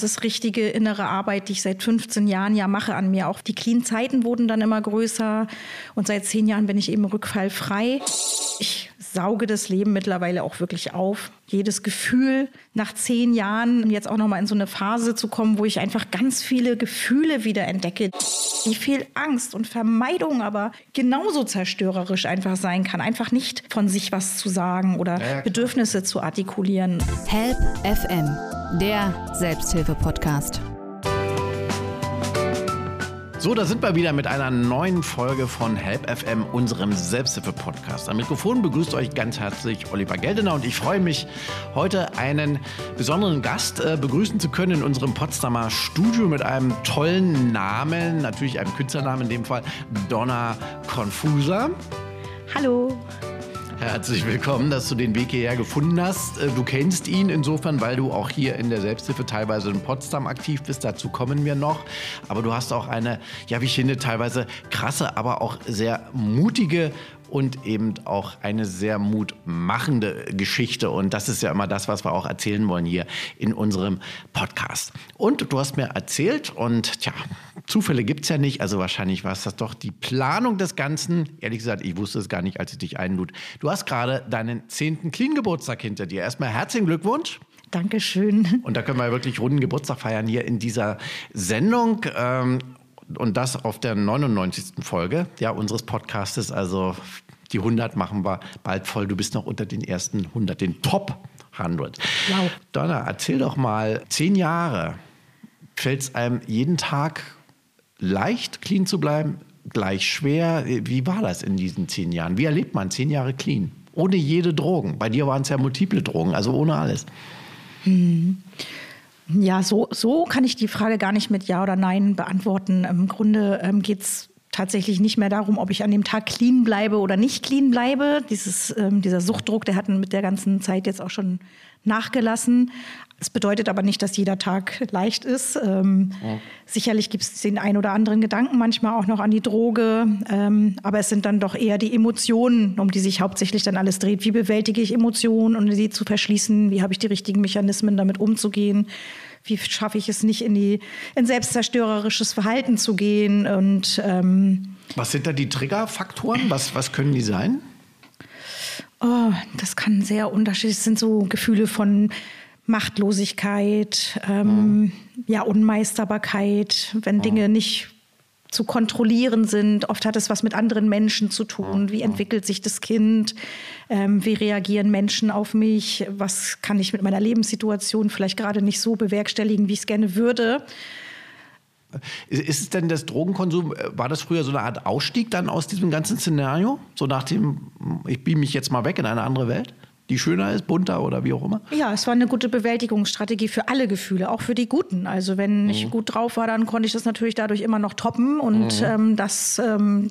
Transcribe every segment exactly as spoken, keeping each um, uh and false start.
Das ist richtige innere Arbeit, die ich seit fünfzehn Jahren ja mache an mir. Auch die Clean-Zeiten wurden dann immer größer und seit zehn Jahren bin ich eben rückfallfrei. Ich sauge das Leben mittlerweile auch wirklich auf. Jedes Gefühl nach zehn Jahren, jetzt auch nochmal in so eine Phase zu kommen, wo ich einfach ganz viele Gefühle wieder entdecke. Wie viel Angst und Vermeidung aber genauso zerstörerisch einfach sein kann. Einfach nicht von sich was zu sagen oder ja, Bedürfnisse zu artikulieren. Help F M, der Selbsthilfe-Podcast. So, da sind wir wieder mit einer neuen Folge von Help F M, unserem Selbsthilfe-Podcast. Am Mikrofon begrüßt euch ganz herzlich Oliver Geldener und ich freue mich, heute einen besonderen Gast äh, begrüßen zu können in unserem Potsdamer Studio mit einem tollen Namen, natürlich einem Künstlernamen in dem Fall, Donna Confusa. Hallo. Herzlich willkommen, dass du den Weg hierher gefunden hast. Du kennst ihn insofern, weil du auch hier in der Selbsthilfe teilweise in Potsdam aktiv bist. Dazu kommen wir noch. Aber du hast auch eine, ja, wie ich finde, teilweise krasse, aber auch sehr mutige und eben auch eine sehr mutmachende Geschichte. Und das ist ja immer das, was wir auch erzählen wollen hier in unserem Podcast. Und du hast mir erzählt und tja, Zufälle gibt es ja nicht. Also wahrscheinlich war es das doch die Planung des Ganzen. Ehrlich gesagt, ich wusste es gar nicht, als ich dich einlud. Du hast gerade deinen zehnten Clean-Geburtstag hinter dir. Erstmal herzlichen Glückwunsch. Dankeschön. Und da können wir wirklich runden Geburtstag feiern hier in dieser Sendung. Ähm, Und das auf der neunundneunzigsten Folge ja, unseres Podcastes. Also die hundert machen wir bald voll. Du bist noch unter den ersten hundert, den Top hundert. Wow. Donna, erzähl doch mal, zehn Jahre, fällt es einem jeden Tag leicht, clean zu bleiben, gleich schwer? Wie war das in diesen zehn Jahren? Wie erlebt man zehn Jahre clean? Ohne jede Drogen. Bei dir waren es ja multiple Drogen, also ohne alles. Hm. Ja, so, so kann ich die Frage gar nicht mit Ja oder Nein beantworten. Im Grunde ähm, geht es tatsächlich nicht mehr darum, ob ich an dem Tag clean bleibe oder nicht clean bleibe. Dieses, ähm, dieser Suchtdruck, der hat mit der ganzen Zeit jetzt auch schon nachgelassen. Es bedeutet aber nicht, dass jeder Tag leicht ist. Ähm, ja. Sicherlich gibt es den einen oder anderen Gedanken manchmal auch noch an die Droge. Ähm, aber es sind dann doch eher die Emotionen, um die sich hauptsächlich dann alles dreht. Wie bewältige ich Emotionen, um sie zu verschließen? Wie habe ich die richtigen Mechanismen, damit umzugehen? Wie schaffe ich es nicht, in, die, in selbstzerstörerisches Verhalten zu gehen? Und, ähm, was sind da die Triggerfaktoren? Was, was können die sein? Oh, das kann sehr unterschiedlich sein. Es sind so Gefühle von Machtlosigkeit, ähm, ja, Unmeisterbarkeit, wenn Dinge nicht zu kontrollieren sind. Oft hat es was mit anderen Menschen zu tun. Wie entwickelt sich das Kind? Ähm, wie reagieren Menschen auf mich? Was kann ich mit meiner Lebenssituation vielleicht gerade nicht so bewerkstelligen, wie ich es gerne würde? Ist es denn das Drogenkonsum, war das früher so eine Art Ausstieg dann aus diesem ganzen Szenario? So nach dem, ich beame mich jetzt mal weg in eine andere Welt? Die schöner ist, bunter oder wie auch immer? Ja, es war eine gute Bewältigungsstrategie für alle Gefühle, auch für die guten. Also wenn mhm. ich gut drauf war, dann konnte ich das natürlich dadurch immer noch toppen. Und mhm. ähm, das, ähm,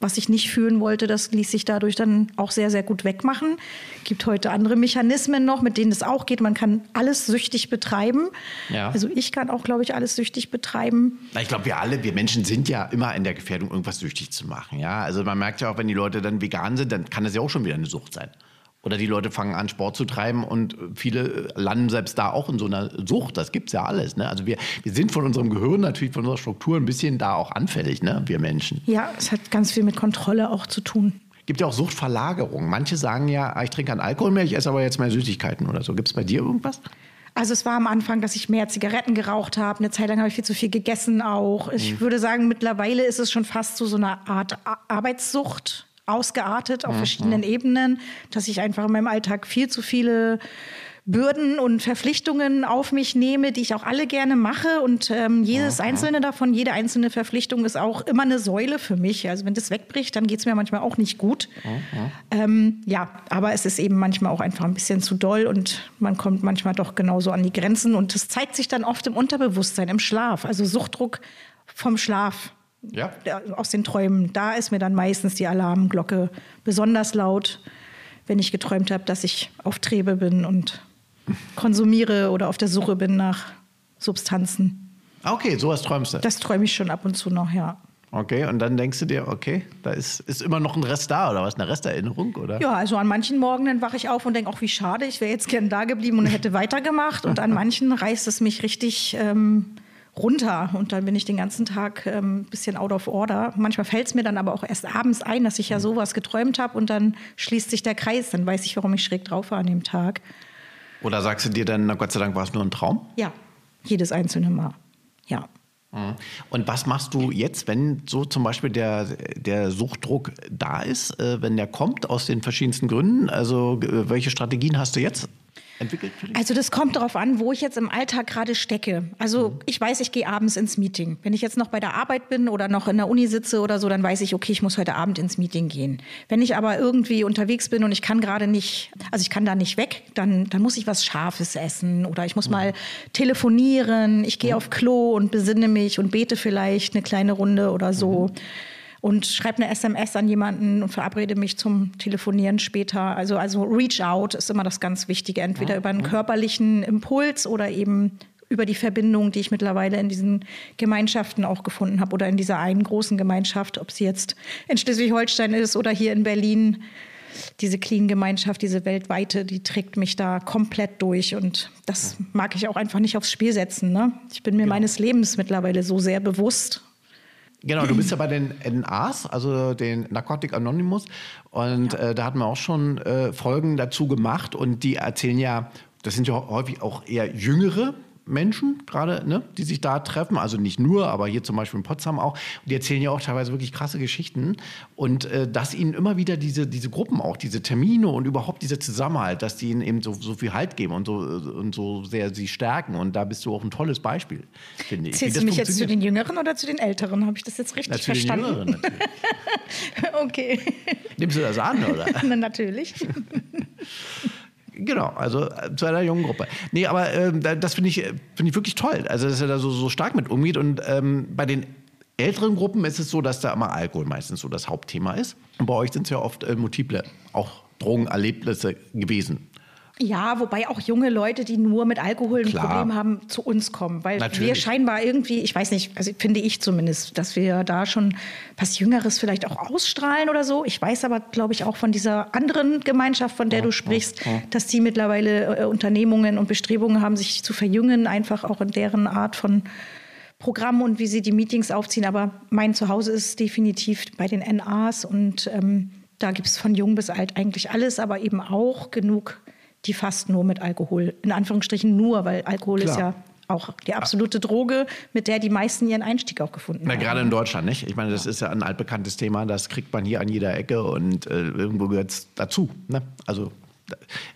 was ich nicht fühlen wollte, das ließ sich dadurch dann auch sehr, sehr gut wegmachen. Es gibt heute andere Mechanismen noch, mit denen es auch geht. Man kann alles süchtig betreiben. Ja. Also ich kann auch, glaube ich, alles süchtig betreiben. Ich glaube, wir alle, wir Menschen sind ja immer in der Gefährdung, irgendwas süchtig zu machen. Ja? Also man merkt ja auch, wenn die Leute dann vegan sind, dann kann das ja auch schon wieder eine Sucht sein. Oder die Leute fangen an, Sport zu treiben und viele landen selbst da auch in so einer Sucht. Das gibt's ja alles. Ne? Also wir, wir sind von unserem Gehirn, natürlich von unserer Struktur ein bisschen da auch anfällig, ne? Wir Menschen. Ja, es hat ganz viel mit Kontrolle auch zu tun. Gibt ja auch Suchtverlagerung. Manche sagen ja, ich trinke keinen Alkohol mehr, ich esse aber jetzt mehr Süßigkeiten oder so. Gibt's bei dir irgendwas? Also es war am Anfang, dass ich mehr Zigaretten geraucht habe. Eine Zeit lang habe ich viel zu viel gegessen auch. Ich mhm. würde sagen, mittlerweile ist es schon fast zu so einer Art Arbeitssucht ausgeartet auf verschiedenen mhm. Ebenen, dass ich einfach in meinem Alltag viel zu viele Bürden und Verpflichtungen auf mich nehme, die ich auch alle gerne mache. Und ähm, jedes okay. einzelne davon, jede einzelne Verpflichtung ist auch immer eine Säule für mich. Also wenn das wegbricht, dann geht es mir manchmal auch nicht gut. Okay. Ähm, ja, aber es ist eben manchmal auch einfach ein bisschen zu doll und man kommt manchmal doch genauso an die Grenzen. Und das zeigt sich dann oft im Unterbewusstsein, im Schlaf, also Suchtdruck vom Schlaf. Ja. Aus den Träumen, da ist mir dann meistens die Alarmglocke besonders laut, wenn ich geträumt habe, dass ich auf Trebe bin und konsumiere oder auf der Suche bin nach Substanzen. Okay, sowas träumst du? Das träume ich schon ab und zu noch, ja. Okay, und dann denkst du dir, okay, da ist, ist immer noch ein Rest da oder was? Eine Resterinnerung, oder? Ja, also an manchen Morgen dann wache ich auf und denke, ach, wie schade, ich wäre jetzt gern da geblieben und hätte weitergemacht. Und an manchen reißt es mich richtig ähm, runter und dann bin ich den ganzen Tag ein ähm, bisschen out of order. Manchmal fällt es mir dann aber auch erst abends ein, dass ich ja sowas geträumt habe und dann schließt sich der Kreis. Dann weiß ich, warum ich schräg drauf war an dem Tag. Oder sagst du dir dann, na Gott sei Dank war es nur ein Traum? Ja, jedes einzelne Mal, ja. Und was machst du jetzt, wenn so zum Beispiel der, der Suchtdruck da ist, äh, wenn der kommt aus den verschiedensten Gründen? Also äh, welche Strategien hast du jetzt entwickelt? Also das kommt darauf an, wo ich jetzt im Alltag gerade stecke. Also mhm. ich weiß, ich gehe abends ins Meeting. Wenn ich jetzt noch bei der Arbeit bin oder noch in der Uni sitze oder so, dann weiß ich, okay, ich muss heute Abend ins Meeting gehen. Wenn ich aber irgendwie unterwegs bin und ich kann gerade nicht, also ich kann da nicht weg, dann, dann muss ich was Scharfes essen oder ich muss mhm. mal telefonieren. Ich gehe mhm. auf Klo und besinne mich und bete vielleicht eine kleine Runde oder so. Mhm. Und schreibe eine S M S an jemanden und verabrede mich zum Telefonieren später. Also, also Reach Out ist immer das ganz Wichtige. Entweder ja, über einen ja. körperlichen Impuls oder eben über die Verbindung, die ich mittlerweile in diesen Gemeinschaften auch gefunden habe oder in dieser einen großen Gemeinschaft, ob sie jetzt in Schleswig-Holstein ist oder hier in Berlin. Diese Clean-Gemeinschaft, diese weltweite, die trägt mich da komplett durch. Und das ja. mag ich auch einfach nicht aufs Spiel setzen, ne? Ich bin mir ja. meines Lebens mittlerweile so sehr bewusst. Genau, du bist ja bei den N As, also den Narcotics Anonymous. Und ja. äh, da hatten wir auch schon äh, Folgen dazu gemacht. Und die erzählen ja, das sind ja häufig auch eher jüngere Menschen gerade, ne, die sich da treffen. Also nicht nur, aber hier zum Beispiel in Potsdam auch. Und die erzählen ja auch teilweise wirklich krasse Geschichten. Und äh, dass ihnen immer wieder diese, diese Gruppen auch, diese Termine und überhaupt dieser Zusammenhalt, dass die ihnen eben so, so viel Halt geben und so, und so sehr sie stärken. Und da bist du auch ein tolles Beispiel, finde ich. Zählst du mich jetzt zu den Jüngeren oder zu den Älteren? Habe ich das jetzt richtig natürlich verstanden? Den Jüngeren, natürlich. Okay. Nimmst du das an, oder? Na, natürlich. Genau, also zu einer jungen Gruppe. Nee, aber äh, das finde ich, find ich wirklich toll, also dass er da so, so stark mit umgeht. Und ähm, bei den älteren Gruppen ist es so, dass da immer Alkohol meistens so das Hauptthema ist. Und bei euch sind es ja oft äh, multiple, auch Drogenerlebnisse gewesen. Ja, wobei auch junge Leute, die nur mit Alkohol ein Klar. Problem haben, zu uns kommen. Weil Natürlich. wir scheinbar irgendwie, ich weiß nicht, also finde ich zumindest, dass wir da schon was Jüngeres vielleicht auch ausstrahlen oder so. Ich weiß aber, glaube ich, auch von dieser anderen Gemeinschaft, von der ja, du sprichst, ja, ja. dass die mittlerweile äh, Unternehmungen und Bestrebungen haben, sich zu verjüngen, einfach auch in deren Art von Programm und wie sie die Meetings aufziehen. Aber mein Zuhause ist definitiv bei den N As und ähm, da gibt es von jung bis alt eigentlich alles, aber eben auch genug, die fast nur mit Alkohol, in Anführungsstrichen nur, weil Alkohol Klar. ist ja auch die absolute Droge, mit der die meisten ihren Einstieg auch gefunden Na, haben. Gerade in Deutschland, nicht? Ich meine, das ja. ist ja ein altbekanntes Thema, das kriegt man hier an jeder Ecke und äh, irgendwo gehört es dazu, ne? Also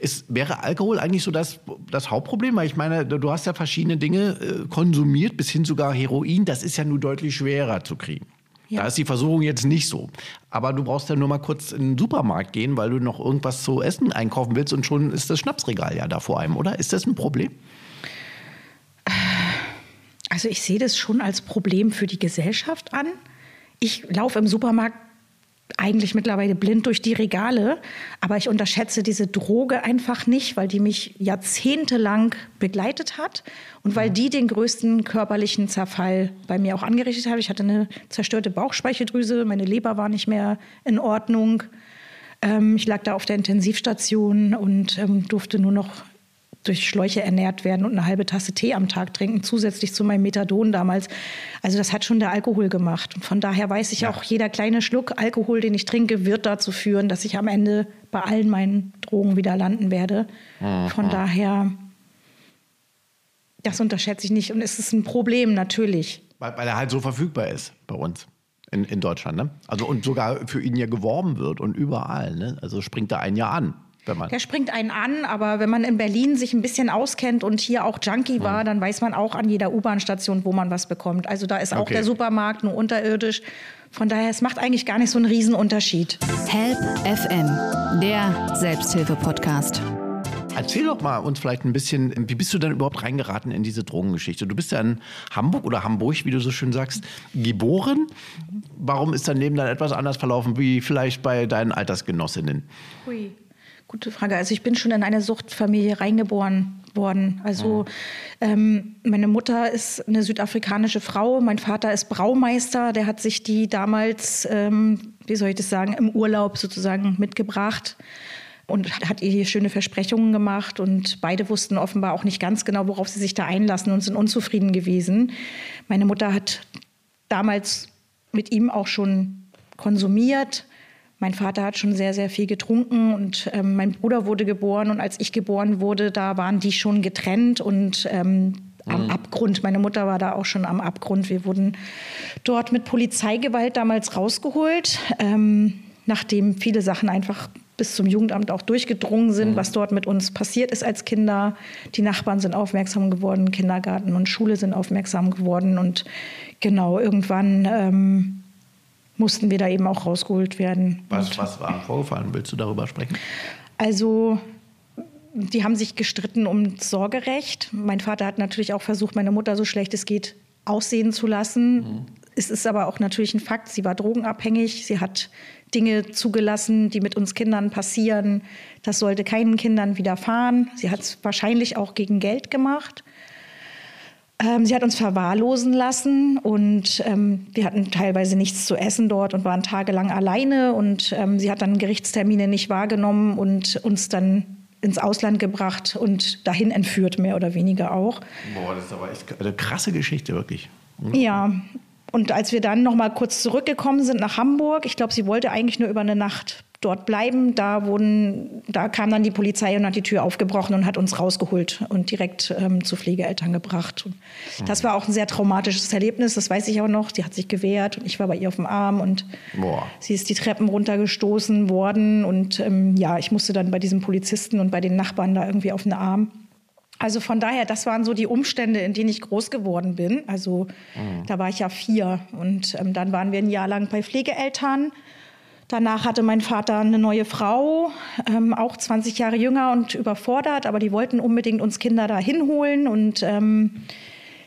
ist, wäre Alkohol eigentlich so das, das Hauptproblem? Weil ich meine, du hast ja verschiedene Dinge äh, konsumiert, bis hin sogar Heroin, das ist ja nur deutlich schwerer zu kriegen. Ja. Da ist die Versuchung jetzt nicht so. Aber du brauchst ja nur mal kurz in den Supermarkt gehen, weil du noch irgendwas zu essen einkaufen willst und schon ist das Schnapsregal ja da vor einem, oder? Ist das ein Problem? Also ich sehe das schon als Problem für die Gesellschaft an. Ich laufe im Supermarkt eigentlich mittlerweile blind durch die Regale, aber ich unterschätze diese Droge einfach nicht, weil die mich jahrzehntelang begleitet hat und weil die den größten körperlichen Zerfall bei mir auch angerichtet hat. Ich hatte eine zerstörte Bauchspeicheldrüse, meine Leber war nicht mehr in Ordnung. Ähm, ich lag da auf der Intensivstation und ähm, durfte nur noch durch Schläuche ernährt werden und eine halbe Tasse Tee am Tag trinken, zusätzlich zu meinem Methadon damals. Also das hat schon der Alkohol gemacht. Und von daher weiß ich ja. auch, jeder kleine Schluck Alkohol, den ich trinke, wird dazu führen, dass ich am Ende bei allen meinen Drogen wieder landen werde. Mhm. Von daher, das unterschätze ich nicht. Und es ist ein Problem, natürlich. Weil, weil er halt so verfügbar ist bei uns. In, in Deutschland, ne? Also und sogar für ihn ja geworben wird und überall, ne? Also springt er einen ja an. Der springt einen an, aber wenn man in Berlin sich ein bisschen auskennt und hier auch Junkie war, dann weiß man auch an jeder U-Bahn-Station, wo man was bekommt. Also da ist auch okay. der Supermarkt nur unterirdisch. Von daher, es macht eigentlich gar nicht so einen Riesenunterschied. Help F M, der Selbsthilfe-Podcast. Erzähl doch mal uns vielleicht ein bisschen, wie bist du denn überhaupt reingeraten in diese Drogengeschichte? Du bist ja in Hamburg oder Hamburg, wie du so schön sagst, geboren. Warum ist dein Leben dann etwas anders verlaufen wie vielleicht bei deinen Altersgenossinnen? Hui. Gute Frage. Also ich bin schon in eine Suchtfamilie reingeboren worden. Also ja. ähm, meine Mutter ist eine südafrikanische Frau, mein Vater ist Braumeister, der hat sich die damals, ähm, wie soll ich das sagen, im Urlaub sozusagen mitgebracht und hat ihr hier schöne Versprechungen gemacht und beide wussten offenbar auch nicht ganz genau, worauf sie sich da einlassen und sind unzufrieden gewesen. Meine Mutter hat damals mit ihm auch schon konsumiert. Mein Vater hat schon sehr, sehr viel getrunken und ähm, mein Bruder wurde geboren und als ich geboren wurde, da waren die schon getrennt und ähm, am mhm. Abgrund. Meine Mutter war da auch schon am Abgrund. Wir wurden dort mit Polizeigewalt damals rausgeholt, ähm, nachdem viele Sachen einfach bis zum Jugendamt auch durchgedrungen sind, mhm. was dort mit uns passiert ist als Kinder. Die Nachbarn sind aufmerksam geworden, Kindergarten und Schule sind aufmerksam geworden und genau, irgendwann ähm, mussten wir da eben auch rausgeholt werden. Was, was war vorgefallen? Willst du darüber sprechen? Also, die haben sich gestritten um Sorgerecht. Mein Vater hat natürlich auch versucht, meine Mutter so schlecht es geht aussehen zu lassen. Mhm. Es ist aber auch natürlich ein Fakt, sie war drogenabhängig. Sie hat Dinge zugelassen, die mit uns Kindern passieren. Das sollte keinen Kindern widerfahren. Sie hat es wahrscheinlich auch gegen Geld gemacht. Sie hat uns verwahrlosen lassen und ähm, wir hatten teilweise nichts zu essen dort und waren tagelang alleine. Und ähm, sie hat dann Gerichtstermine nicht wahrgenommen und uns dann ins Ausland gebracht und dahin entführt, mehr oder weniger auch. Boah, das ist aber echt eine krasse Geschichte, wirklich. Ja, und als wir dann noch mal kurz zurückgekommen sind nach Hamburg, ich glaube, sie wollte eigentlich nur über eine Nacht dort bleiben, da wurden, da kam dann die Polizei und hat die Tür aufgebrochen und hat uns rausgeholt und direkt ähm, zu Pflegeeltern gebracht. Das war auch ein sehr traumatisches Erlebnis, das weiß ich aber noch. Sie hat sich gewehrt und ich war bei ihr auf dem Arm und Boah. Sie ist die Treppen runtergestoßen worden und ähm, ja, ich musste dann bei diesem Polizisten und bei den Nachbarn da irgendwie auf den Arm. Also von daher, das waren so die Umstände, in denen ich groß geworden bin. Also mhm. da war ich ja vier und ähm, dann waren wir ein Jahr lang bei Pflegeeltern. Danach hatte mein Vater eine neue Frau, ähm, auch zwanzig Jahre jünger und überfordert, aber die wollten unbedingt uns Kinder da hinholen und ähm,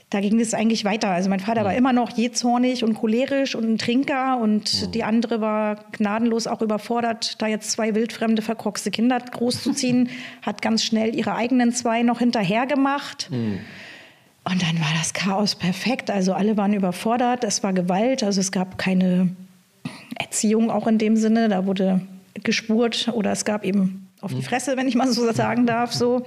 da ging es eigentlich weiter. Also mein Vater mhm. war immer noch jähzornig und cholerisch und ein Trinker und mhm. die andere war gnadenlos auch überfordert, da jetzt zwei wildfremde, verkorkste Kinder großzuziehen, hat ganz schnell ihre eigenen zwei noch hinterher gemacht. Mhm. Und dann war das Chaos perfekt, also alle waren überfordert, es war Gewalt, also es gab keine Erziehung auch in dem Sinne, da wurde gespurt oder es gab eben auf die Fresse, wenn ich mal so sagen darf. So.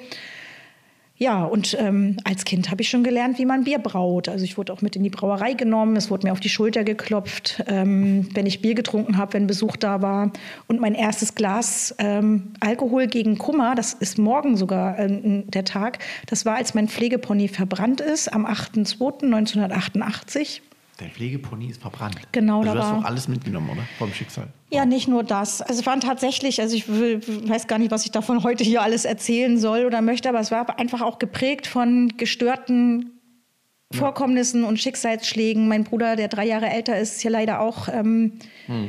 Ja, und ähm, als Kind habe ich schon gelernt, wie man Bier braut. Also ich wurde auch mit in die Brauerei genommen, es wurde mir auf die Schulter geklopft, ähm, wenn ich Bier getrunken habe, wenn Besuch da war. Und mein erstes Glas ähm, Alkohol gegen Kummer, das ist morgen sogar äh, der Tag, das war, als mein Pflegepony verbrannt ist, am achter zweiter neunzehnhundertachtundachtzig. Der Pflegepony ist verbrannt. Genau, also da war. Du hast doch alles mitgenommen, oder? Vom Schicksal. Ja, wow. Nicht nur das. Also es waren tatsächlich, also ich will, weiß gar nicht, was ich davon heute hier alles erzählen soll oder möchte, aber es war einfach auch geprägt von gestörten Vorkommnissen ja. und Schicksalsschlägen. Mein Bruder, der drei Jahre älter ist, ist hier leider auch ähm, hm.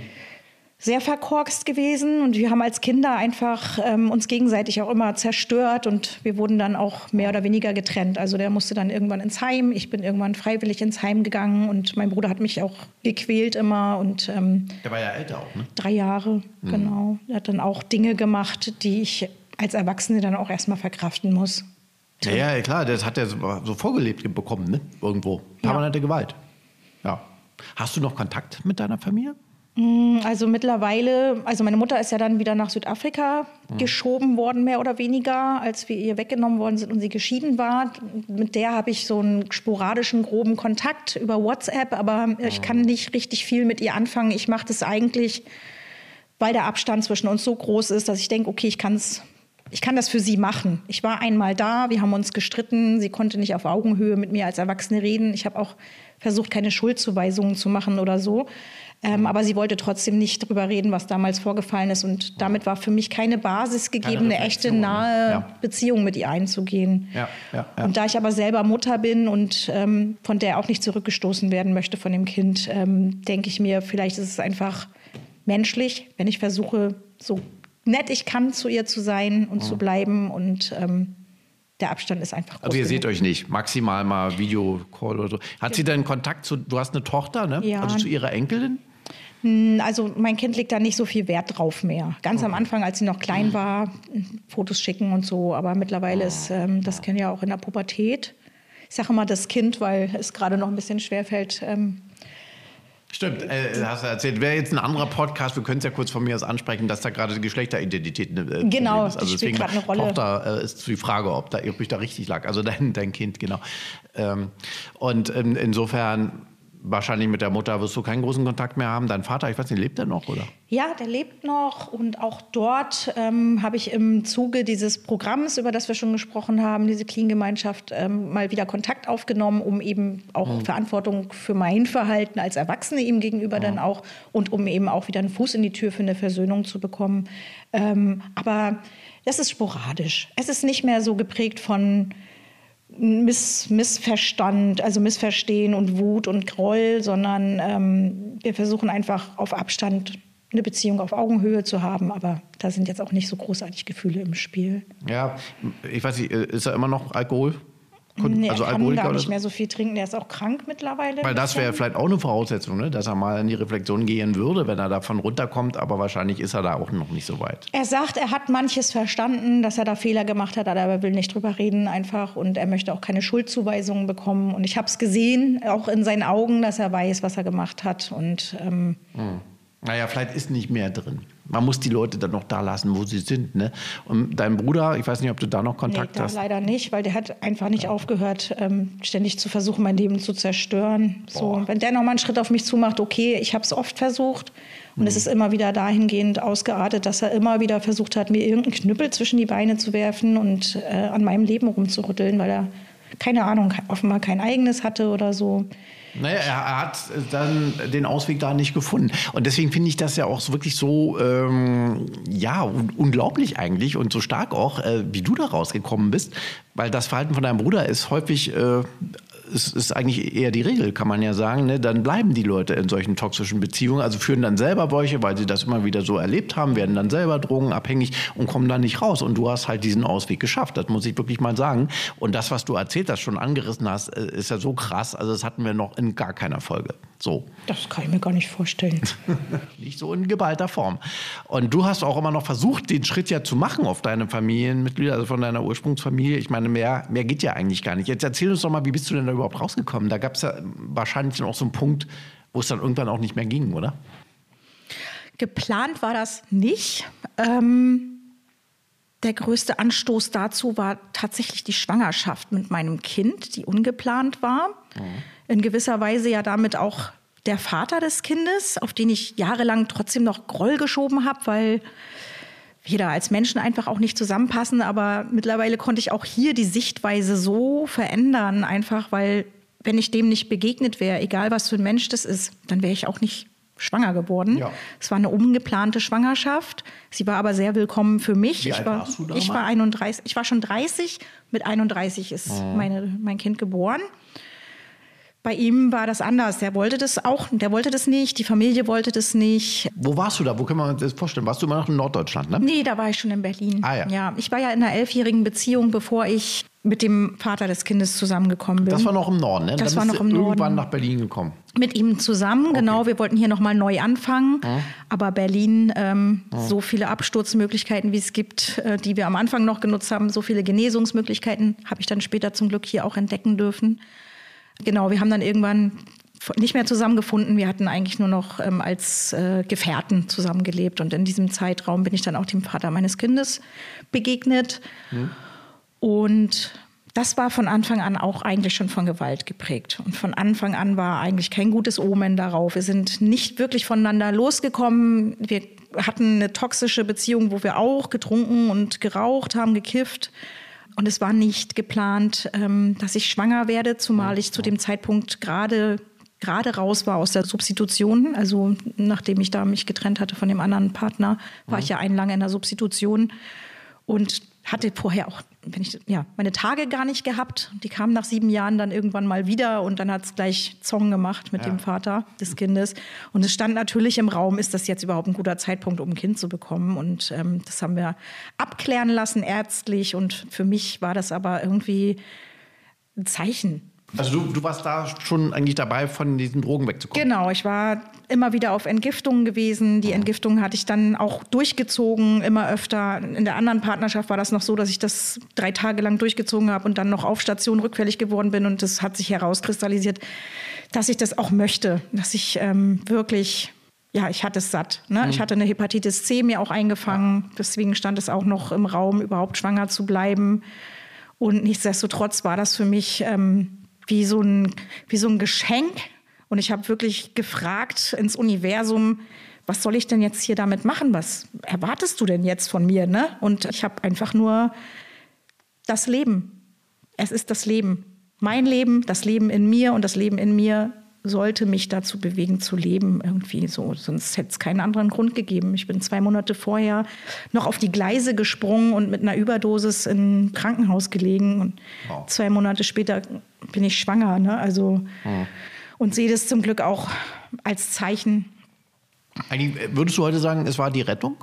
sehr verkorkst gewesen. Und wir haben als Kinder einfach ähm, uns gegenseitig auch immer zerstört. Und wir wurden dann auch mehr oder weniger getrennt. Also der musste dann irgendwann ins Heim. Ich bin irgendwann freiwillig ins Heim gegangen. Und mein Bruder hat mich auch gequält immer. Und, ähm, der war ja älter auch, ne? Drei Jahre, mhm. genau. Er hat dann auch Dinge gemacht, die ich als Erwachsene dann auch erstmal verkraften muss. Ja, ja, klar. Das hat er so vorgelebt bekommen, ne? Irgendwo. Permanente ja. Gewalt. Ja. Hast du noch Kontakt mit deiner Familie? Also mittlerweile, also meine Mutter ist ja dann wieder nach Südafrika mhm. geschoben worden, mehr oder weniger, als wir ihr weggenommen worden sind und sie geschieden war. Mit der habe ich so einen sporadischen, groben Kontakt über WhatsApp, aber mhm. ich kann nicht richtig viel mit ihr anfangen. Ich mache das eigentlich, weil der Abstand zwischen uns so groß ist, dass ich denke, okay, ich kann's, ich kann das für sie machen. Ich war einmal da, wir haben uns gestritten, sie konnte nicht auf Augenhöhe mit mir als Erwachsene reden. Ich habe auch versucht, keine Schuldzuweisungen zu machen oder so. Ähm, aber sie wollte trotzdem nicht drüber reden, was damals vorgefallen ist. Und damit war für mich keine Basis gegeben, keine eine echte, nahe ja. Beziehung mit ihr einzugehen. Ja, ja, ja. Und da ich aber selber Mutter bin und ähm, von der auch nicht zurückgestoßen werden möchte von dem Kind, ähm, denke ich mir, vielleicht ist es einfach menschlich, wenn ich versuche, so nett ich kann, zu ihr zu sein und mhm. zu bleiben. Und ähm, der Abstand ist einfach groß. Also ihr genug. Seht euch nicht, maximal mal Videocall oder so. Hat ja. sie denn Kontakt zu, du hast eine Tochter, ne? Ja. Also zu ihrer Enkelin? Also mein Kind legt da nicht so viel Wert drauf mehr. Ganz okay. am Anfang, als sie noch klein war, Fotos schicken und so. Aber mittlerweile ist ähm, das Kind ja auch in der Pubertät. Ich sage immer das Kind, weil es gerade noch ein bisschen schwerfällt. Ähm, Stimmt, äh, hast du erzählt. Wäre jetzt ein anderer Podcast, wir können es ja kurz von mir aus ansprechen, dass da gerade die Geschlechteridentität eine äh, Problem genau, ist. Also die spielt gerade eine Rolle. Tochter, äh, ist die Frage, ob, da, ob ich da richtig lag. Also dein, dein Kind, genau. Ähm, und ähm, insofern... Wahrscheinlich mit der Mutter wirst du keinen großen Kontakt mehr haben. Dein Vater, ich weiß nicht, lebt der noch, oder? Ja, der lebt noch. Und auch dort ähm, habe ich im Zuge dieses Programms, über das wir schon gesprochen haben, diese Clean-Gemeinschaft, ähm, mal wieder Kontakt aufgenommen, um eben auch mhm. Verantwortung für mein Verhalten als Erwachsene ihm gegenüber mhm. dann auch und um eben auch wieder einen Fuß in die Tür für eine Versöhnung zu bekommen. Ähm, aber das ist sporadisch. Es ist nicht mehr so geprägt von... Miss, Missverstand, also Missverstehen und Wut und Groll, sondern ähm, wir versuchen einfach auf Abstand eine Beziehung auf Augenhöhe zu haben, aber da sind jetzt auch nicht so großartig Gefühle im Spiel. Ja, ich weiß nicht, ist er immer noch Alkohol? Nee, also er kann Alkoholiker gar nicht mehr so viel trinken, der ist auch krank mittlerweile. Weil das wäre vielleicht auch eine Voraussetzung, ne? Dass er mal in die Reflexion gehen würde, wenn er davon runterkommt, aber wahrscheinlich ist er da auch noch nicht so weit. Er sagt, er hat manches verstanden, dass er da Fehler gemacht hat, aber er will nicht drüber reden einfach und er möchte auch keine Schuldzuweisungen bekommen und ich habe es gesehen, auch in seinen Augen, dass er weiß, was er gemacht hat und... Ähm, hm. Naja, vielleicht ist nicht mehr drin. Man muss die Leute dann noch da lassen, wo sie sind. Ne? Und dein Bruder, ich weiß nicht, ob du da noch Kontakt nee, hast. Leider nicht, weil der hat einfach nicht ja. aufgehört, ähm, ständig zu versuchen, mein Leben zu zerstören. So, wenn der noch mal einen Schritt auf mich zumacht, okay, ich habe es oft versucht. Und mhm. es ist immer wieder dahingehend ausgeartet, dass er immer wieder versucht hat, mir irgendeinen Knüppel zwischen die Beine zu werfen und äh, an meinem Leben rumzurütteln, weil er, keine Ahnung, offenbar kein eigenes hatte oder so. Naja, er hat dann den Ausweg da nicht gefunden. Und deswegen finde ich das ja auch wirklich so, ähm, ja, unglaublich eigentlich und so stark auch, äh, wie du da rausgekommen bist. Weil das Verhalten von deinem Bruder ist häufig, äh, ist, ist eigentlich eher die Regel, kann man ja sagen. Ne? Dann bleiben die Leute in solchen toxischen Beziehungen, also führen dann selber Bäuche, weil sie das immer wieder so erlebt haben, werden dann selber drogenabhängig und kommen dann nicht raus. Und du hast halt diesen Ausweg geschafft, das muss ich wirklich mal sagen. Und das, was du erzählt hast, schon angerissen hast, ist ja so krass. Also das hatten wir noch in gar keiner Folge. So. Das kann ich mir gar nicht vorstellen. Nicht so in geballter Form. Und du hast auch immer noch versucht, den Schritt ja zu machen auf deine Familienmitglieder, also von deiner Ursprungsfamilie. Ich meine, mehr, mehr geht ja eigentlich gar nicht. Jetzt erzähl uns doch mal, wie bist du denn da überhaupt rausgekommen? Da gab es ja wahrscheinlich auch so einen Punkt, wo es dann irgendwann auch nicht mehr ging, oder? Geplant war das nicht. Ähm, der größte Anstoß dazu war tatsächlich die Schwangerschaft mit meinem Kind, die ungeplant war. Mhm. In gewisser Weise ja damit auch der Vater des Kindes, auf den ich jahrelang trotzdem noch Groll geschoben habe, weil wir da als Menschen einfach auch nicht zusammenpassen. Aber mittlerweile konnte ich auch hier die Sichtweise so verändern, einfach weil, wenn ich dem nicht begegnet wäre, egal was für ein Mensch das ist, dann wäre ich auch nicht schwanger geworden. Ja. Es war eine ungeplante Schwangerschaft. Sie war aber sehr willkommen für mich. Wie alt warst du damals? Ich war einunddreißig, ich war schon dreißig. Mit einunddreißig ist oh. meine, mein Kind geboren. Bei ihm war das anders. Der wollte das auch, der wollte das nicht, die Familie wollte das nicht. Wo warst du da? Wo können wir uns das vorstellen? Warst du immer noch in Norddeutschland, ne? Nee, da war ich schon in Berlin. Ah, ja. Ja, ich war ja in einer elfjährigen Beziehung, bevor ich mit dem Vater des Kindes zusammengekommen bin. Das war noch im Norden, ne? Das Dann war bist noch im Norden. Irgendwann nach Berlin gekommen. Mit ihm zusammen, okay. Genau. Wir wollten hier nochmal neu anfangen. Hm. Aber Berlin, ähm, hm. so viele Absturzmöglichkeiten, wie es gibt, äh, die wir am Anfang noch genutzt haben, so viele Genesungsmöglichkeiten, habe ich dann später zum Glück hier auch entdecken dürfen. Genau, wir haben dann irgendwann nicht mehr zusammengefunden. Wir hatten eigentlich nur noch ähm, als äh, Gefährten zusammengelebt. Und in diesem Zeitraum bin ich dann auch dem Vater meines Kindes begegnet. Mhm. Und das war von Anfang an auch eigentlich schon von Gewalt geprägt. Und von Anfang an war eigentlich kein gutes Omen darauf. Wir sind nicht wirklich voneinander losgekommen. Wir hatten eine toxische Beziehung, wo wir auch getrunken und geraucht haben, gekifft. Und es war nicht geplant, dass ich schwanger werde, zumal ich zu dem Zeitpunkt gerade gerade raus war aus der Substitution. Also nachdem ich da mich getrennt hatte von dem anderen Partner, war ich ja ein lange in der Substitution und hatte vorher auch wenn ich, ja, meine Tage gar nicht gehabt. Die kamen nach sieben Jahren dann irgendwann mal wieder und dann hat es gleich Zong gemacht mit ja. dem Vater des Kindes. Und es stand natürlich im Raum, ist das jetzt überhaupt ein guter Zeitpunkt, um ein Kind zu bekommen? Und ähm, das haben wir abklären lassen ärztlich und für mich war das aber irgendwie ein Zeichen. Also du, du warst da schon eigentlich dabei, von diesen Drogen wegzukommen? Genau, ich war immer wieder auf Entgiftungen gewesen. Die Entgiftungen hatte ich dann auch durchgezogen, immer öfter. In der anderen Partnerschaft war das noch so, dass ich das drei Tage lang durchgezogen habe und dann noch auf Station rückfällig geworden bin. Und es hat sich herauskristallisiert, dass ich das auch möchte, dass ich ähm, wirklich... Ja, ich hatte es satt. Ne? Mhm. Ich hatte eine Hepatitis C mir auch eingefangen. Deswegen stand es auch noch im Raum, überhaupt schwanger zu bleiben. Und nichtsdestotrotz war das für mich ähm, wie, so ein, wie so ein Geschenk. Und ich habe wirklich gefragt ins Universum, was soll ich denn jetzt hier damit machen? Was erwartest du denn jetzt von mir? Ne? Und ich habe einfach nur das Leben. Es ist das Leben. Mein Leben, das Leben in mir und das Leben in mir sollte mich dazu bewegen, zu leben irgendwie so. Sonst hätte es keinen anderen Grund gegeben. Ich bin zwei Monate vorher noch auf die Gleise gesprungen und mit einer Überdosis im Krankenhaus gelegen. Und wow. Zwei Monate später bin ich schwanger. Ne? Also, mhm. Und sehe das zum Glück auch als Zeichen. Eigentlich würdest du heute sagen, es war die Rettung?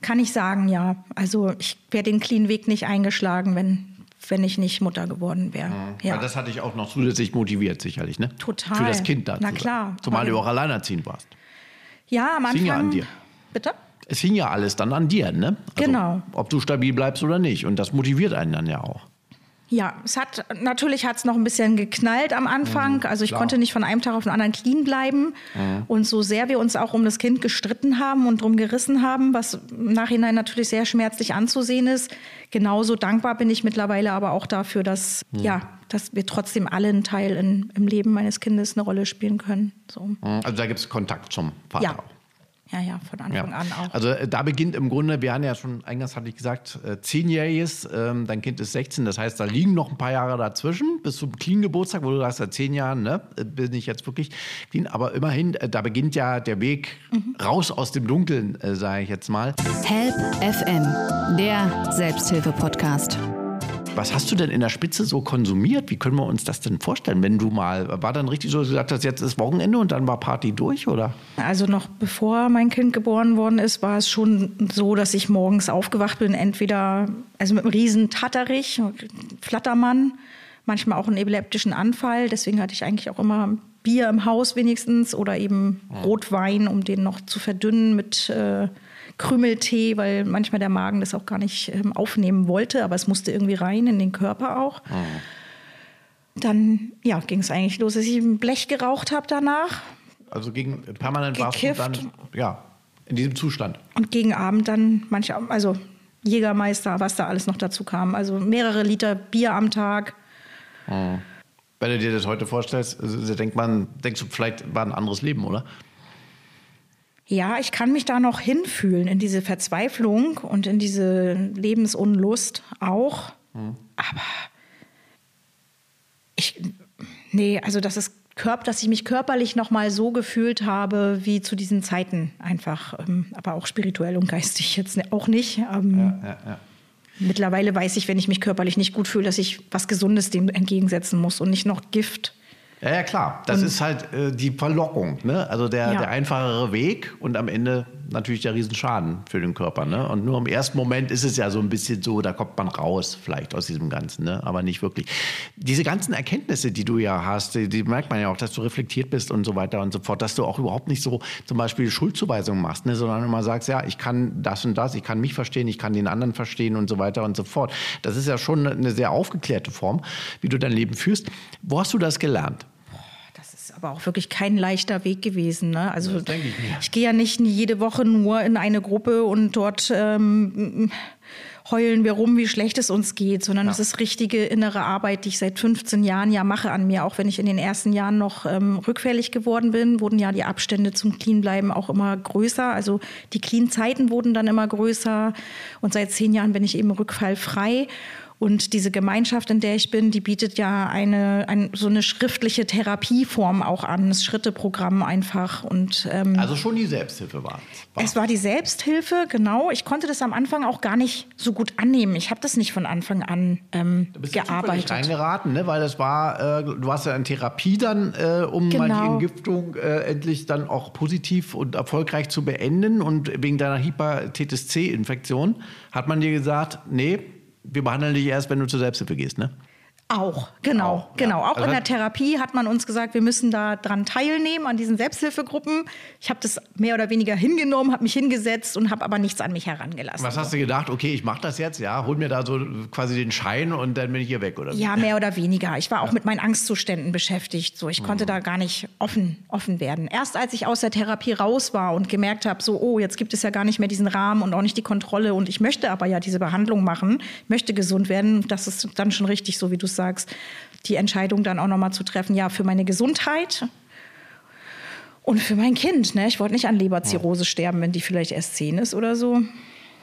Kann ich sagen, ja. Also ich wäre den clean Weg nicht eingeschlagen, wenn... wenn ich nicht Mutter geworden wäre. Mhm. Ja. Das hatte ich auch noch zusätzlich motiviert, sicherlich, ne? Total. Für das Kind dann. Na klar. Zumal du auch alleinerziehend warst. Ja, am Anfang. Es hing ja an dir. Bitte? Es hing ja alles dann an dir, ne? Also, genau. Ob du stabil bleibst oder nicht. Und das motiviert einen dann ja auch. Ja, es hat, natürlich hat es noch ein bisschen geknallt am Anfang. Mhm, also ich klar. konnte nicht von einem Tag auf den anderen clean bleiben. Mhm. Und so sehr wir uns auch um das Kind gestritten haben und drum gerissen haben, was im Nachhinein natürlich sehr schmerzlich anzusehen ist, genauso dankbar bin ich mittlerweile aber auch dafür, dass, mhm. ja, dass wir trotzdem alle einen Teil in, im Leben meines Kindes eine Rolle spielen können. So. Also da gibt es Kontakt zum Vater. Ja. Ja, ja, von Anfang ja. an auch. Also da beginnt im Grunde, wir haben ja schon eingangs, hatte ich gesagt, zehnjähriges, ähm, dein Kind ist sechzehn, das heißt, da liegen noch ein paar Jahre dazwischen, bis zum Clean-Geburtstag, wo du sagst, seit zehn Jahren, ne, bin ich jetzt wirklich clean, aber immerhin, da beginnt ja der Weg mhm. raus aus dem Dunkeln, äh, sage ich jetzt mal. Help F M, der Selbsthilfe-Podcast. Was hast du denn in der Spitze so konsumiert? Wie können wir uns das denn vorstellen, wenn du mal, war dann richtig so, dass du gesagt hast, jetzt ist Wochenende und dann war Party durch, oder? Also noch bevor mein Kind geboren worden ist, war es schon so, dass ich morgens aufgewacht bin, entweder also mit einem riesen Tatterich, Flattermann, manchmal auch einen epileptischen Anfall. Deswegen hatte ich eigentlich auch immer Bier im Haus wenigstens oder eben Rotwein, um den noch zu verdünnen mit... Äh, Krümeltee, weil manchmal der Magen das auch gar nicht ähm, aufnehmen wollte, aber es musste irgendwie rein in den Körper auch. Mhm. Dann ja, ging es eigentlich los, dass ich ein Blech geraucht habe danach. Also gegen permanent warst du dann ja, in diesem Zustand. Und gegen Abend dann manchmal, also Jägermeister, was da alles noch dazu kam. Also mehrere Liter Bier am Tag. Mhm. Wenn du dir das heute vorstellst, also, denkt man, denkst du, vielleicht war ein anderes Leben, oder? Ja, ich kann mich da noch hinfühlen in diese Verzweiflung und in diese Lebensunlust auch. Mhm. Aber ich, nee, also das ist Körper, dass ich mich körperlich noch mal so gefühlt habe wie zu diesen Zeiten einfach, aber auch spirituell und geistig jetzt auch nicht. Ja, ja, ja. Mittlerweile weiß ich, wenn ich mich körperlich nicht gut fühle, dass ich was Gesundes dem entgegensetzen muss und nicht noch Gift. Ja, ja, klar. Das und ist halt äh, die Verlockung, ne? Also der, ja. der einfachere Weg und am Ende natürlich der Riesenschaden für den Körper, ne? Und nur im ersten Moment ist es ja so ein bisschen so, da kommt man raus vielleicht aus diesem Ganzen, ne? Aber nicht wirklich. Diese ganzen Erkenntnisse, die du ja hast, die, die merkt man ja auch, dass du reflektiert bist und so weiter und so fort, dass du auch überhaupt nicht so zum Beispiel Schuldzuweisungen machst, ne? Sondern immer sagst, ja, ich kann das und das, ich kann mich verstehen, ich kann den anderen verstehen und so weiter und so fort. Das ist ja schon eine sehr aufgeklärte Form, wie du dein Leben führst. Wo hast du das gelernt? Aber auch wirklich kein leichter Weg gewesen. Ne? Also das denke ich mir. Ich gehe ja nicht jede Woche nur in eine Gruppe und dort ähm, heulen wir rum, wie schlecht es uns geht, sondern es ja. ist richtige innere Arbeit, die ich seit fünfzehn Jahren ja mache an mir. Auch wenn ich in den ersten Jahren noch ähm, rückfällig geworden bin, wurden ja die Abstände zum Cleanbleiben auch immer größer. Also die Clean-Zeiten wurden dann immer größer und seit zehn Jahren bin ich eben rückfallfrei. Und diese Gemeinschaft, in der ich bin, die bietet ja eine, ein, so eine schriftliche Therapieform auch an, das Schritteprogramm einfach. Und, ähm, also schon die Selbsthilfe war es. Es war die Selbsthilfe, genau. Ich konnte das am Anfang auch gar nicht so gut annehmen. Ich habe das nicht von Anfang an ähm, gearbeitet. Du bist zufällig reingeraten, ne? Weil das war, äh, du warst ja in Therapie dann, äh, um genau. mal die Entgiftung äh, endlich dann auch positiv und erfolgreich zu beenden. Und wegen deiner Hepatitis C-Infektion hat man dir gesagt, nee, wir behandeln dich erst, wenn du zur Selbsthilfe gehst, ne? Auch, genau, auch, genau. Ja. Auch also in der Therapie hat man uns gesagt, wir müssen da dran teilnehmen, an diesen Selbsthilfegruppen. Ich habe das mehr oder weniger hingenommen, habe mich hingesetzt und habe aber nichts an mich herangelassen. Was hast du gedacht? Okay, ich mache das jetzt, ja, hol mir da so quasi den Schein und dann bin ich hier weg, oder? Ja, mehr oder weniger. Ich war auch ja. mit meinen Angstzuständen beschäftigt. So, ich mhm. konnte da gar nicht offen, offen werden. Erst als ich aus der Therapie raus war und gemerkt habe, so, oh, jetzt gibt es ja gar nicht mehr diesen Rahmen und auch nicht die Kontrolle und ich möchte aber ja diese Behandlung machen, möchte gesund werden, das ist dann schon richtig, so wie du es sagst. Die Entscheidung dann auch nochmal zu treffen, ja, für meine Gesundheit und für mein Kind. Ne? Ich wollte nicht an Leberzirrhose sterben, wenn die vielleicht erst zehn ist oder so.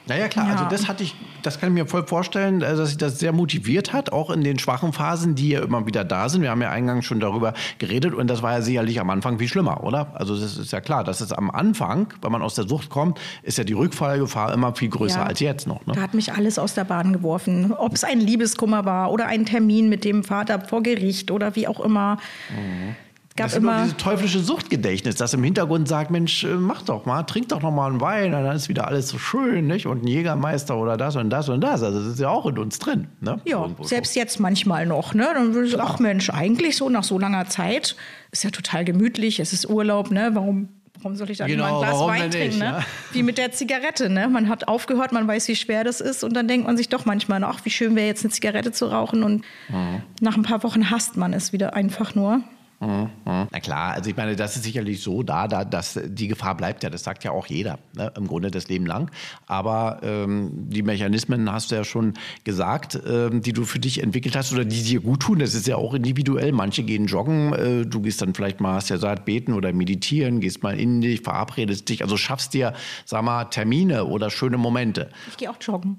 Naja, klar, ja. Also das hatte ich, das kann ich mir voll vorstellen, dass sich das sehr motiviert hat, auch in den schwachen Phasen, die ja immer wieder da sind. Wir haben ja eingangs schon darüber geredet und das war ja sicherlich am Anfang viel schlimmer, oder? Also das ist ja klar, dass es am Anfang, wenn man aus der Sucht kommt, ist ja die Rückfallgefahr immer viel größer ja. als jetzt noch. Ne? Da hat mich alles aus der Bahn geworfen, ob es ein Liebeskummer war oder ein Termin mit dem Vater vor Gericht oder wie auch immer. Mhm. Das ist immer dieses teuflische Suchtgedächtnis, das im Hintergrund sagt, Mensch, mach doch mal, trink doch noch mal einen Wein, dann ist wieder alles so schön, nicht? Und ein Jägermeister oder das und das und das. Also das ist ja auch in uns drin. Ne? Ja, irgendwo selbst so. Jetzt manchmal noch. Ne? Dann würde ich sagen, ach Mensch, eigentlich so nach so langer Zeit ist ja total gemütlich, es ist Urlaub, ne? Warum, warum soll ich da genau, immer ein Glas Wein trinken? Ich, ne? Ne? Wie mit der Zigarette. Ne? Man hat aufgehört, man weiß, wie schwer das ist und dann denkt man sich doch manchmal, ach, wie schön wäre jetzt eine Zigarette zu rauchen und mhm. nach ein paar Wochen hasst man es wieder einfach nur. Mhm. Na klar, also ich meine, das ist sicherlich so da, da, dass die Gefahr bleibt ja, das sagt ja auch jeder, ne? Im Grunde das Leben lang. Aber ähm, die Mechanismen hast du ja schon gesagt, ähm, die du für dich entwickelt hast oder die dir gut tun, das ist ja auch individuell. Manche gehen joggen, äh, du gehst dann vielleicht mal, hast ja gesagt, beten oder meditieren, gehst mal in dich, verabredest dich, also schaffst dir, sag mal, Termine oder schöne Momente. Ich gehe auch joggen.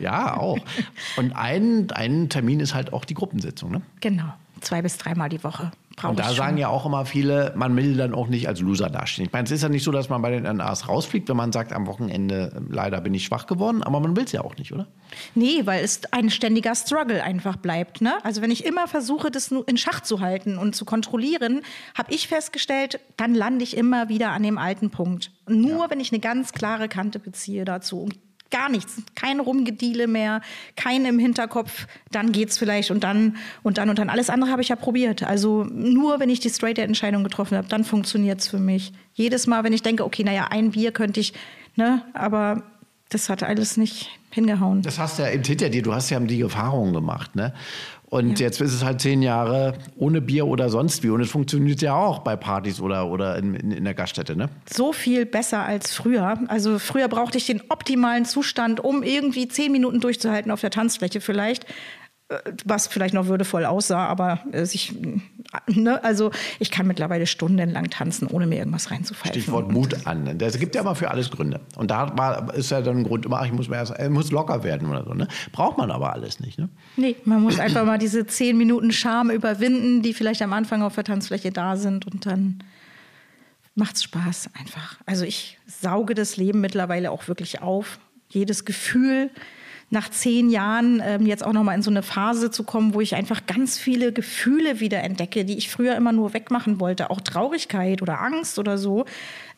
Ja, auch. Und ein, ein Termin ist halt auch die Gruppensitzung, ne? Genau. Zwei bis dreimal die Woche. Und da sagen ja auch immer viele, man will dann auch nicht als Loser dastehen. Ich meine, es ist ja nicht so, dass man bei den N A's rausfliegt, wenn man sagt, am Wochenende leider bin ich schwach geworden, aber man will es ja auch nicht, oder? Nee, weil es ein ständiger Struggle einfach bleibt. Ne? Also wenn ich immer versuche, das in Schach zu halten und zu kontrollieren, habe ich festgestellt, dann lande ich immer wieder an dem alten Punkt. Nur ja. wenn ich eine ganz klare Kante beziehe dazu. Gar nichts, kein Rumgediele mehr, kein im Hinterkopf, dann geht's vielleicht und dann und dann und dann. Alles andere habe ich ja probiert. Also nur, wenn ich die straighte Entscheidung getroffen habe, dann funktioniert's für mich. Jedes Mal, wenn ich denke, okay, naja, ein Bier könnte ich, ne, aber das hat alles nicht hingehauen. Das hast du ja eben hinter dir, du hast ja die Erfahrungen gemacht, ne? Und ja. jetzt ist es halt zehn Jahre ohne Bier oder sonst wie. Und es funktioniert ja auch bei Partys oder, oder in, in, in der Gaststätte, ne? So viel besser als früher. Also früher brauchte ich den optimalen Zustand, um irgendwie zehn Minuten durchzuhalten auf der Tanzfläche vielleicht. Was vielleicht noch würdevoll aussah, aber sich, ne? Also ich kann mittlerweile stundenlang tanzen, ohne mir irgendwas reinzufallen. Stichwort Mut an. Es gibt ja immer für alles Gründe. Und da war, ist ja dann ein Grund immer, ich muss, erst, ich muss locker werden oder so. Ne? Braucht man aber alles nicht. Ne? Nee, man muss einfach mal diese zehn Minuten Charme überwinden, die vielleicht am Anfang auf der Tanzfläche da sind und dann macht's Spaß einfach. Also ich sauge das Leben mittlerweile auch wirklich auf. Jedes Gefühl. Nach zehn Jahren ähm, jetzt auch nochmal in so eine Phase zu kommen, wo ich einfach ganz viele Gefühle wieder entdecke, die ich früher immer nur wegmachen wollte. Auch Traurigkeit oder Angst oder so,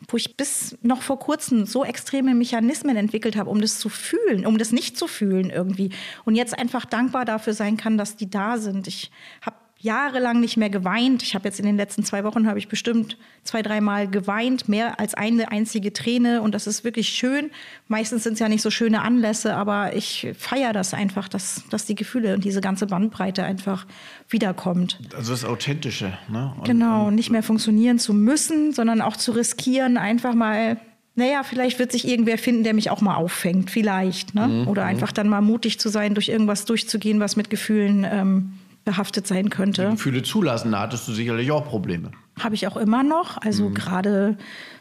wo ich bis noch vor kurzem so extreme Mechanismen entwickelt habe, um das zu fühlen, um das nicht zu fühlen irgendwie. Und jetzt einfach dankbar dafür sein kann, dass die da sind. Ich habe jahrelang nicht mehr geweint. Ich habe jetzt in den letzten zwei Wochen habe ich bestimmt zwei, dreimal geweint, mehr als eine einzige Träne. Und das ist wirklich schön. Meistens sind es ja nicht so schöne Anlässe, aber ich feiere das einfach, dass, dass die Gefühle und diese ganze Bandbreite einfach wiederkommt. Also das Authentische, ne? Und, genau, und nicht mehr funktionieren zu müssen, sondern auch zu riskieren, einfach mal. Naja, vielleicht wird sich irgendwer finden, der mich auch mal auffängt, vielleicht. Ne? Mhm. Oder einfach dann mal mutig zu sein, durch irgendwas durchzugehen, was mit Gefühlen ähm, behaftet sein könnte. Die Gefühle zulassen, da hattest du sicherlich auch Probleme. Habe ich auch immer noch. Also mhm. gerade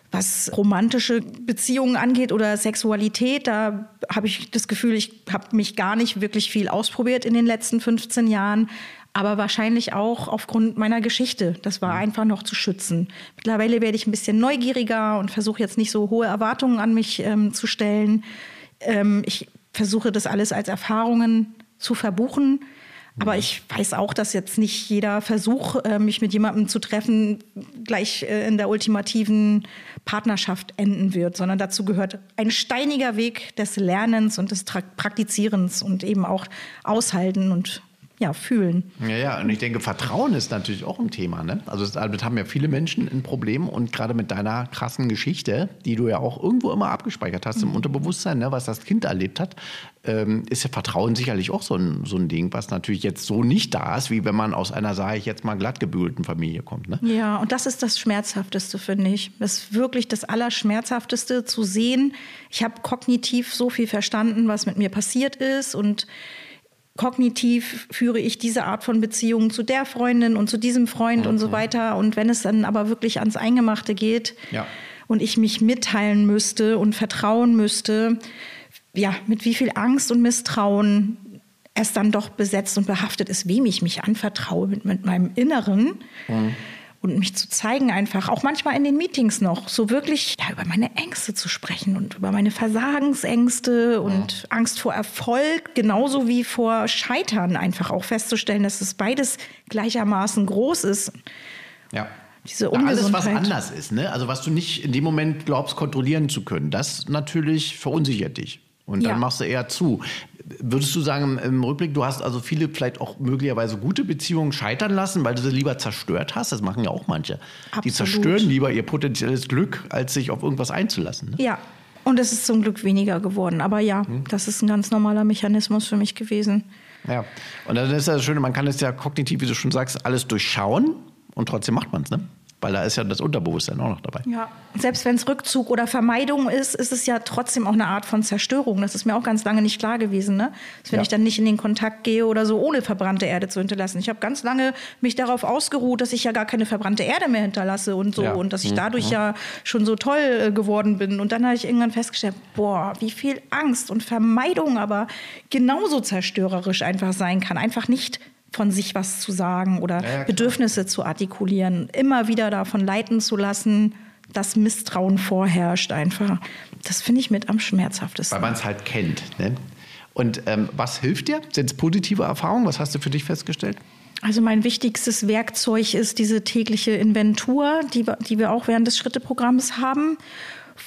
was romantische Beziehungen angeht oder Sexualität, da habe ich das Gefühl, ich habe mich gar nicht wirklich viel ausprobiert in den letzten fünfzehn Jahren. Aber wahrscheinlich auch aufgrund meiner Geschichte. Das war einfach noch zu schützen. Mittlerweile werde ich ein bisschen neugieriger und versuche jetzt nicht so hohe Erwartungen an mich ähm, zu stellen. Ähm, ich versuche das alles als Erfahrungen zu verbuchen. Aber ich weiß auch, dass jetzt nicht jeder Versuch, mich mit jemandem zu treffen, gleich in der ultimativen Partnerschaft enden wird, sondern dazu gehört ein steiniger Weg des Lernens und des Praktizierens und eben auch Aushalten und ja, fühlen. Ja, ja, und ich denke, Vertrauen ist natürlich auch ein Thema, ne? Also damit haben ja viele Menschen ein Problem, und gerade mit deiner krassen Geschichte, die du ja auch irgendwo immer abgespeichert hast, mhm, im Unterbewusstsein, ne, was das Kind erlebt hat, ähm, ist ja Vertrauen sicherlich auch so ein, so ein Ding, was natürlich jetzt so nicht da ist, wie wenn man aus einer, sage ich jetzt mal, glattgebügelten Familie kommt, ne? Ja, und das ist das Schmerzhafteste, finde ich. Das ist wirklich das Allerschmerzhafteste, zu sehen, ich habe kognitiv so viel verstanden, was mit mir passiert ist, und kognitiv führe ich diese Art von Beziehungen zu der Freundin und zu diesem Freund, mhm, und so weiter. Und wenn es dann aber wirklich ans Eingemachte geht, ja, und ich mich mitteilen müsste und vertrauen müsste, ja, mit wie viel Angst und Misstrauen es dann doch besetzt und behaftet ist, wem ich mich anvertraue, mit, mit meinem Inneren. Mhm. Und mich zu zeigen einfach, auch manchmal in den Meetings noch, so wirklich, ja, über meine Ängste zu sprechen und über meine Versagensängste, ja, und Angst vor Erfolg, genauso wie vor Scheitern, einfach auch festzustellen, dass es beides gleichermaßen groß ist. Ja. Diese Ungesundheit. Ja, alles, was anders ist, ne? Also was du nicht in dem Moment glaubst, kontrollieren zu können, das natürlich verunsichert dich. Und dann, ja, machst du eher zu. Würdest du sagen, im Rückblick, du hast also viele vielleicht auch möglicherweise gute Beziehungen scheitern lassen, weil du sie lieber zerstört hast? Das machen ja auch manche. Absolut. Die zerstören lieber ihr potenzielles Glück, als sich auf irgendwas einzulassen, ne? Ja, und es ist zum Glück weniger geworden. Aber ja, hm. das ist ein ganz normaler Mechanismus für mich gewesen. Ja, und dann ist das Schöne, man kann es ja kognitiv, wie du schon sagst, alles durchschauen, und trotzdem macht man es, ne? Weil da ist ja das Unterbewusstsein auch noch dabei. Ja, selbst wenn es Rückzug oder Vermeidung ist, ist es ja trotzdem auch eine Art von Zerstörung. Das ist mir auch ganz lange nicht klar gewesen, ne? Dass wenn ja. ich dann nicht in den Kontakt gehe oder so, ohne verbrannte Erde zu hinterlassen. Ich habe ganz lange mich darauf ausgeruht, dass ich ja gar keine verbrannte Erde mehr hinterlasse und so. Ja. Und dass ich dadurch mhm. ja schon so toll geworden bin. Und dann habe ich irgendwann festgestellt, boah, wie viel Angst und Vermeidung aber genauso zerstörerisch einfach sein kann. Einfach nicht von sich was zu sagen oder ja, ja, Bedürfnisse zu artikulieren, immer wieder davon leiten zu lassen, dass Misstrauen vorherrscht einfach. Das finde ich mit am schmerzhaftesten. Weil man es halt kennt, ne? Und ähm, was hilft dir? Sind es positive Erfahrungen? Was hast du für dich festgestellt? Also mein wichtigstes Werkzeug ist diese tägliche Inventur, die, die wir auch während des Schritteprogramms haben,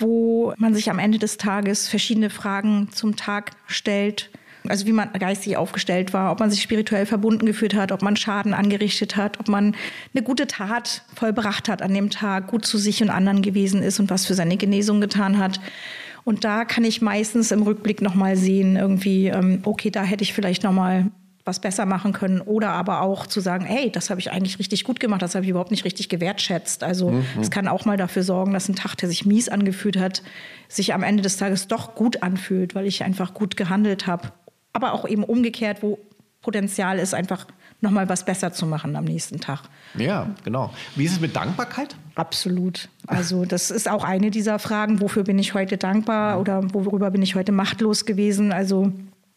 wo man sich am Ende des Tages verschiedene Fragen zum Tag stellt. Also wie man geistig aufgestellt war, ob man sich spirituell verbunden gefühlt hat, ob man Schaden angerichtet hat, ob man eine gute Tat vollbracht hat an dem Tag, gut zu sich und anderen gewesen ist und was für seine Genesung getan hat. Und da kann ich meistens im Rückblick nochmal sehen, irgendwie, okay, da hätte ich vielleicht nochmal was besser machen können. Oder aber auch zu sagen, hey, das habe ich eigentlich richtig gut gemacht, das habe ich überhaupt nicht richtig gewertschätzt. Also mhm. es kann auch mal dafür sorgen, dass ein Tag, der sich mies angefühlt hat, sich am Ende des Tages doch gut anfühlt, weil ich einfach gut gehandelt habe. Aber auch eben umgekehrt, wo Potenzial ist, einfach nochmal was besser zu machen am nächsten Tag. Ja, genau. Wie ist es mit Dankbarkeit? Absolut. Also das ist auch eine dieser Fragen, wofür bin ich heute dankbar oder worüber bin ich heute machtlos gewesen. Also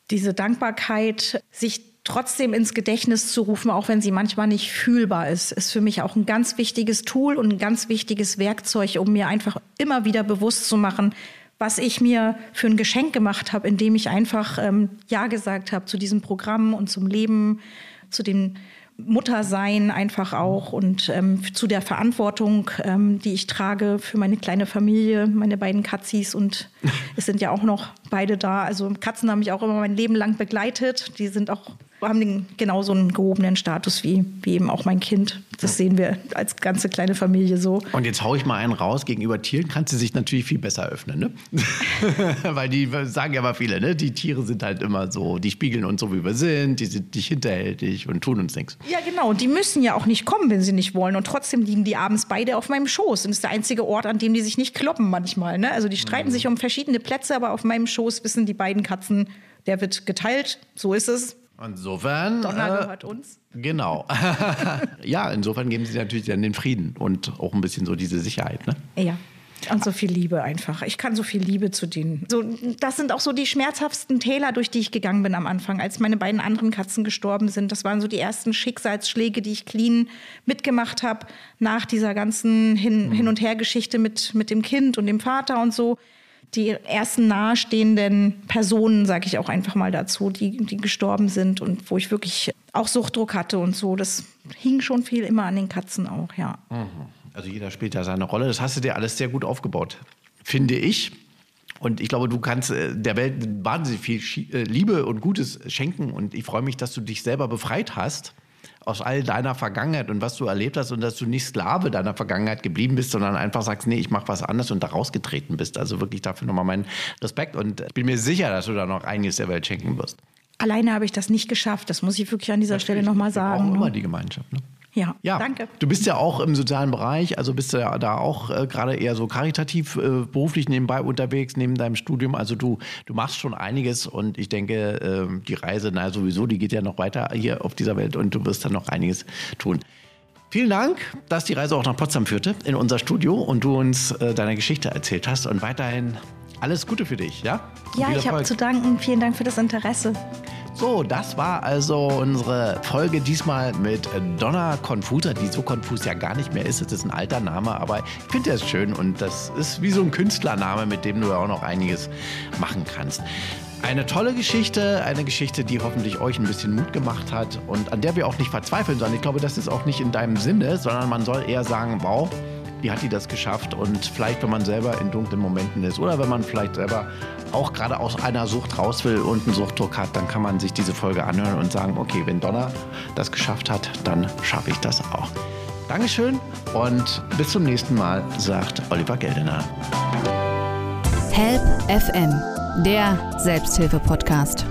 diese Dankbarkeit, sich trotzdem ins Gedächtnis zu rufen, auch wenn sie manchmal nicht fühlbar ist, ist für mich auch ein ganz wichtiges Tool und ein ganz wichtiges Werkzeug, um mir einfach immer wieder bewusst zu machen, was ich mir für ein Geschenk gemacht habe, indem ich einfach ähm, Ja gesagt habe zu diesem Programm und zum Leben, zu dem Muttersein einfach auch und ähm, zu der Verantwortung, ähm, die ich trage für meine kleine Familie, meine beiden Katzis, und es sind ja auch noch beide da. Also Katzen haben mich auch immer mein Leben lang begleitet. Die sind auch, haben den, genauso einen gehobenen Status wie, wie eben auch mein Kind. Das sehen wir als ganze kleine Familie so. Und jetzt haue ich mal einen raus, gegenüber Tieren kannst du dich natürlich viel besser öffnen, ne? Weil die sagen ja mal viele, ne? Die Tiere sind halt immer so, die spiegeln uns so, wie wir sind, die sind nicht hinterhältig und tun uns nichts. Ja, genau. Und die müssen ja auch nicht kommen, wenn sie nicht wollen. Und trotzdem liegen die abends beide auf meinem Schoß. Und das ist der einzige Ort, an dem die sich nicht kloppen manchmal, ne? Also die streiten mhm. sich um verschiedene Plätze, aber auf meinem Schoß wissen die beiden Katzen, der wird geteilt. So ist es. Insofern. Donna gehört äh, uns. Genau. Ja, insofern geben sie natürlich dann den Frieden und auch ein bisschen so diese Sicherheit, ne? Ja. Und so viel Liebe einfach. Ich kann so viel Liebe zu denen. So, das sind auch so die schmerzhaftesten Täler, durch die ich gegangen bin am Anfang, als meine beiden anderen Katzen gestorben sind. Das waren so die ersten Schicksalsschläge, die ich clean mitgemacht habe, nach dieser ganzen Hin-, mhm. Hin- und Her-Geschichte mit, mit dem Kind und dem Vater und so. Die ersten nahestehenden Personen, sage ich auch einfach mal dazu, die, die gestorben sind und wo ich wirklich auch Suchtdruck hatte und so. Das hing schon viel immer an den Katzen auch, ja. Also jeder spielt da seine Rolle. Das hast du dir alles sehr gut aufgebaut, finde ich. Und ich glaube, du kannst der Welt wahnsinnig viel Liebe und Gutes schenken. Und ich freue mich, dass du dich selber befreit hast aus all deiner Vergangenheit und was du erlebt hast und dass du nicht Sklave deiner Vergangenheit geblieben bist, sondern einfach sagst, nee, ich mache was anderes und da rausgetreten bist. Also wirklich dafür nochmal meinen Respekt. Und ich bin mir sicher, dass du da noch einiges der Welt schenken wirst. Alleine habe ich das nicht geschafft. Das muss ich wirklich an dieser Natürlich, Stelle nochmal sagen. Wir brauchen immer die Gemeinschaft, ne? Ja, ja, danke. Du bist ja auch im sozialen Bereich, also bist du ja da auch äh, gerade eher so karitativ äh, beruflich nebenbei unterwegs, neben deinem Studium. Also du, du machst schon einiges und ich denke, äh, die Reise, na sowieso, die geht ja noch weiter hier auf dieser Welt und du wirst dann noch einiges tun. Vielen Dank, dass die Reise auch nach Potsdam führte, in unser Studio und du uns äh, deine Geschichte erzählt hast und weiterhin alles Gute für dich, ja? Und ja, ich habe zu danken. Vielen Dank für das Interesse. So, das war also unsere Folge diesmal mit Donna Confusa, die so konfus ja gar nicht mehr ist. Das ist ein alter Name, aber ich finde das schön und das ist wie so ein Künstlername, mit dem du ja auch noch einiges machen kannst. Eine tolle Geschichte, eine Geschichte, die hoffentlich euch ein bisschen Mut gemacht hat und an der wir auch nicht verzweifeln sollen. Ich glaube, das ist auch nicht in deinem Sinne, sondern man soll eher sagen, wow, wie hat die das geschafft? Und vielleicht, wenn man selber in dunklen Momenten ist oder wenn man vielleicht selber auch gerade aus einer Sucht raus will und einen Suchtdruck hat, dann kann man sich diese Folge anhören und sagen, okay, wenn Donna das geschafft hat, dann schaffe ich das auch. Dankeschön und bis zum nächsten Mal, sagt Oliver Geldener. Help F M, der Selbsthilfe-Podcast.